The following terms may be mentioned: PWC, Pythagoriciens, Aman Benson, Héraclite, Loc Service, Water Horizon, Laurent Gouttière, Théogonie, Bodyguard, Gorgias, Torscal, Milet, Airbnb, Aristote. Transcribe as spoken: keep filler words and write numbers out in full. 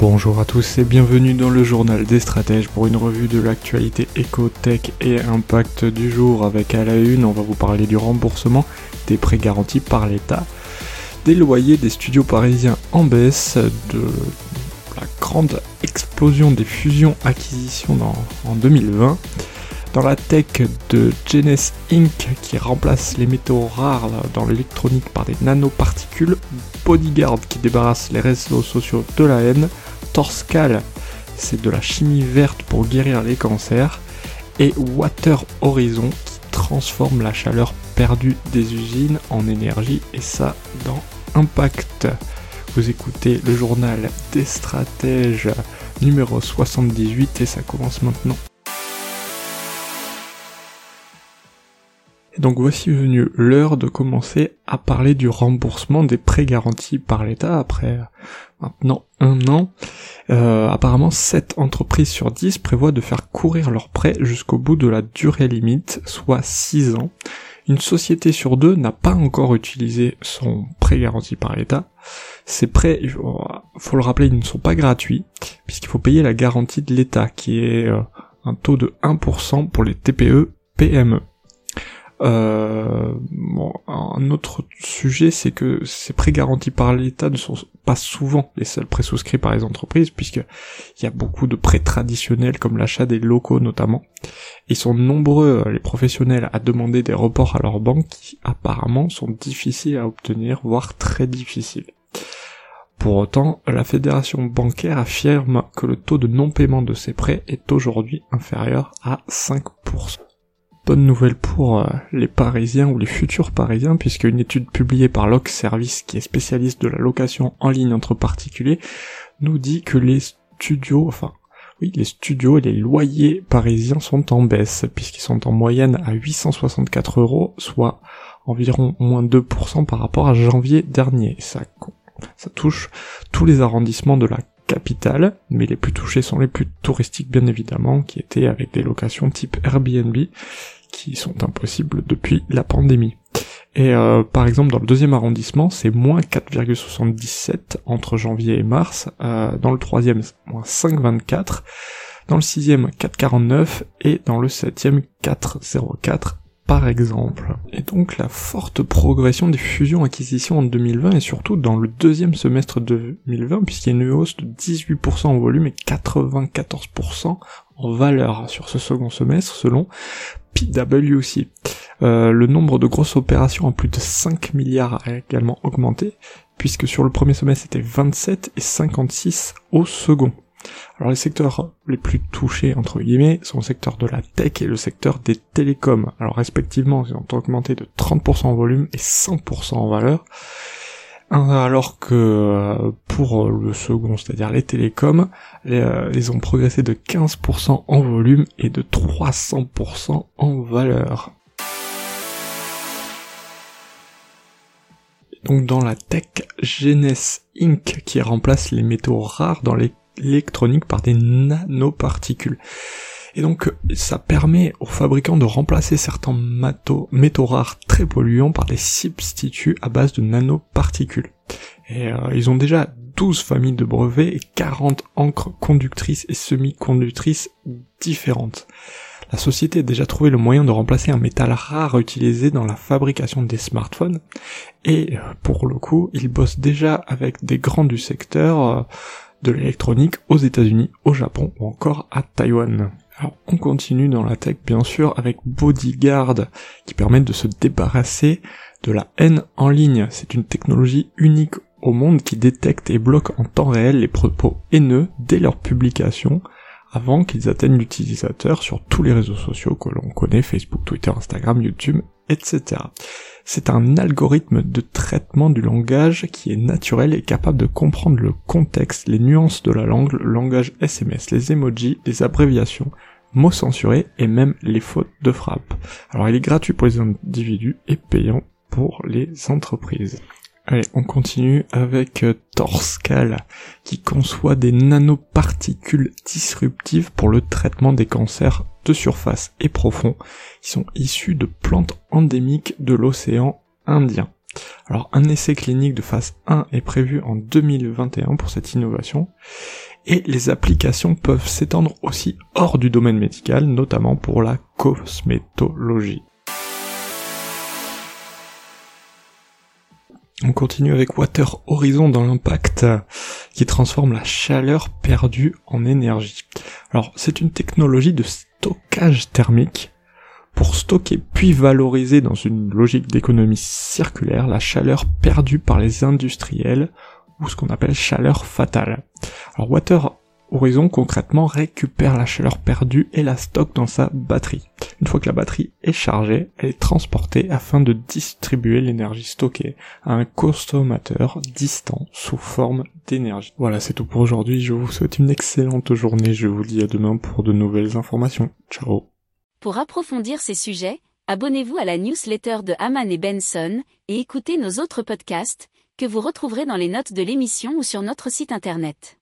Bonjour à tous et bienvenue dans le journal des stratèges pour une revue de l'actualité éco-tech et impact du jour. Avec à la une, on va vous parler du remboursement des prêts garantis par l'État, des loyers des studios parisiens en baisse, de la grande explosion des fusions-acquisitions en deux mille vingt, dans la tech de Genesis incorporée qui remplace les métaux rares dans l'électronique par des nanoparticules, Bodyguard qui débarrasse les réseaux sociaux de la haine, Torscal, c'est de la chimie verte pour guérir les cancers, et Water Horizon qui transforme la chaleur perdue des usines en énergie, et ça dans Impact. Vous écoutez le journal des stratèges numéro soixante-dix-huit et ça commence maintenant. Et donc voici venue l'heure de commencer à parler du remboursement des prêts garantis par l'État après maintenant un an. Euh, apparemment, sept entreprises sur dix prévoient de faire courir leurs prêts jusqu'au bout de la durée limite, soit six ans. Une société sur deux n'a pas encore utilisé son prêt garanti par l'État. Ces prêts, faut le rappeler, ils ne sont pas gratuits, puisqu'il faut payer la garantie de l'État, qui est un taux de un pour cent pour les T P E P M E. Euh, bon, un autre sujet, c'est que ces prêts garantis par l'État ne sont pas souvent les seuls prêts souscrits par les entreprises, puisqu'il y a beaucoup de prêts traditionnels comme l'achat des locaux notamment. Ils sont nombreux, les professionnels, à demander des reports à leurs banques qui apparemment sont difficiles à obtenir, voire très difficiles. Pour autant, la fédération bancaire affirme que le taux de non-paiement de ces prêts est aujourd'hui inférieur à cinq pour cent. Bonne nouvelle pour les Parisiens ou les futurs Parisiens, puisque une étude publiée par Loc Service, qui est spécialiste de la location en ligne entre particuliers, nous dit que les studios, enfin oui, les studios et les loyers parisiens sont en baisse, puisqu'ils sont en moyenne à huit cent soixante-quatre euros, soit environ moins deux pour cent par rapport à janvier dernier. Ça, ça touche tous les arrondissements de la capitale, mais les plus touchés sont les plus touristiques bien évidemment, qui étaient avec des locations type Airbnb, qui sont impossibles depuis la pandémie. Et euh, par exemple dans le deuxième arrondissement, c'est moins quatre virgule soixante-dix-sept entre janvier et mars, euh, dans le troisième, moins cinq virgule vingt-quatre, dans le sixième, quatre virgule quarante-neuf, et dans le septième, quatre virgule zéro quatre. Par exemple. Et donc la forte progression des fusions-acquisitions en deux mille vingt et surtout dans le deuxième semestre deux mille vingt, puisqu'il y a une hausse de dix-huit pour cent en volume et quatre-vingt-quatorze pour cent en valeur sur ce second semestre selon P W C. Euh, le nombre de grosses opérations à plus de cinq milliards a également augmenté, puisque sur le premier semestre c'était vingt-sept et cinquante-six au second. Alors les secteurs les plus touchés entre guillemets sont le secteur de la tech et le secteur des télécoms. Alors respectivement ils ont augmenté de trente pour cent en volume et cent pour cent en valeur, alors que pour le second, c'est-à-dire les télécoms, ils ont progressé de quinze pour cent en volume et de trois cents pour cent en valeur. Donc dans la tech, Genesis incorporée qui remplace les métaux rares dans les électronique par des nanoparticules. Et donc ça permet aux fabricants de remplacer certains matos, métaux rares très polluants par des substituts à base de nanoparticules. Et euh, ils ont déjà douze familles de brevets et quarante encres conductrices et semi-conductrices différentes. La société a déjà trouvé le moyen de remplacer un métal rare utilisé dans la fabrication des smartphones, et pour le coup, ils bossent déjà avec des grands du secteur euh, de l'électronique aux États-Unis, au Japon ou encore à Taïwan. Alors on continue dans la tech bien sûr avec Bodyguard qui permet de se débarrasser de la haine en ligne. C'est une technologie unique au monde qui détecte et bloque en temps réel les propos haineux dès leur publication avant qu'ils atteignent l'utilisateur sur tous les réseaux sociaux que l'on connaît, Facebook, Twitter, Instagram, YouTube, et cetera. C'est un algorithme de traitement du langage qui est naturel et capable de comprendre le contexte, les nuances de la langue, le langage S M S, les emojis, les abréviations, mots censurés et même les fautes de frappe. Alors il est gratuit pour les individus et payant pour les entreprises. Allez, on continue avec Torscal, qui conçoit des nanoparticules disruptives pour le traitement des cancers de surface et profonds, qui sont issus de plantes endémiques de l'océan Indien. Alors, un essai clinique de phase un est prévu en deux mille vingt et un pour cette innovation, et les applications peuvent s'étendre aussi hors du domaine médical, notamment pour la cosmétologie. On continue avec Water Horizon dans l'impact, qui transforme la chaleur perdue en énergie. Alors, c'est une technologie de stockage thermique pour stocker puis valoriser dans une logique d'économie circulaire la chaleur perdue par les industriels, ou ce qu'on appelle chaleur fatale. Alors Water Horizon concrètement récupère la chaleur perdue et la stocke dans sa batterie. Une fois que la batterie est chargée, elle est transportée afin de distribuer l'énergie stockée à un consommateur distant sous forme d'énergie. Voilà, c'est tout pour aujourd'hui, je vous souhaite une excellente journée, je vous dis à demain pour de nouvelles informations. Ciao. Pour approfondir ces sujets, abonnez-vous à la newsletter de Aman et Benson et écoutez nos autres podcasts que vous retrouverez dans les notes de l'émission ou sur notre site internet.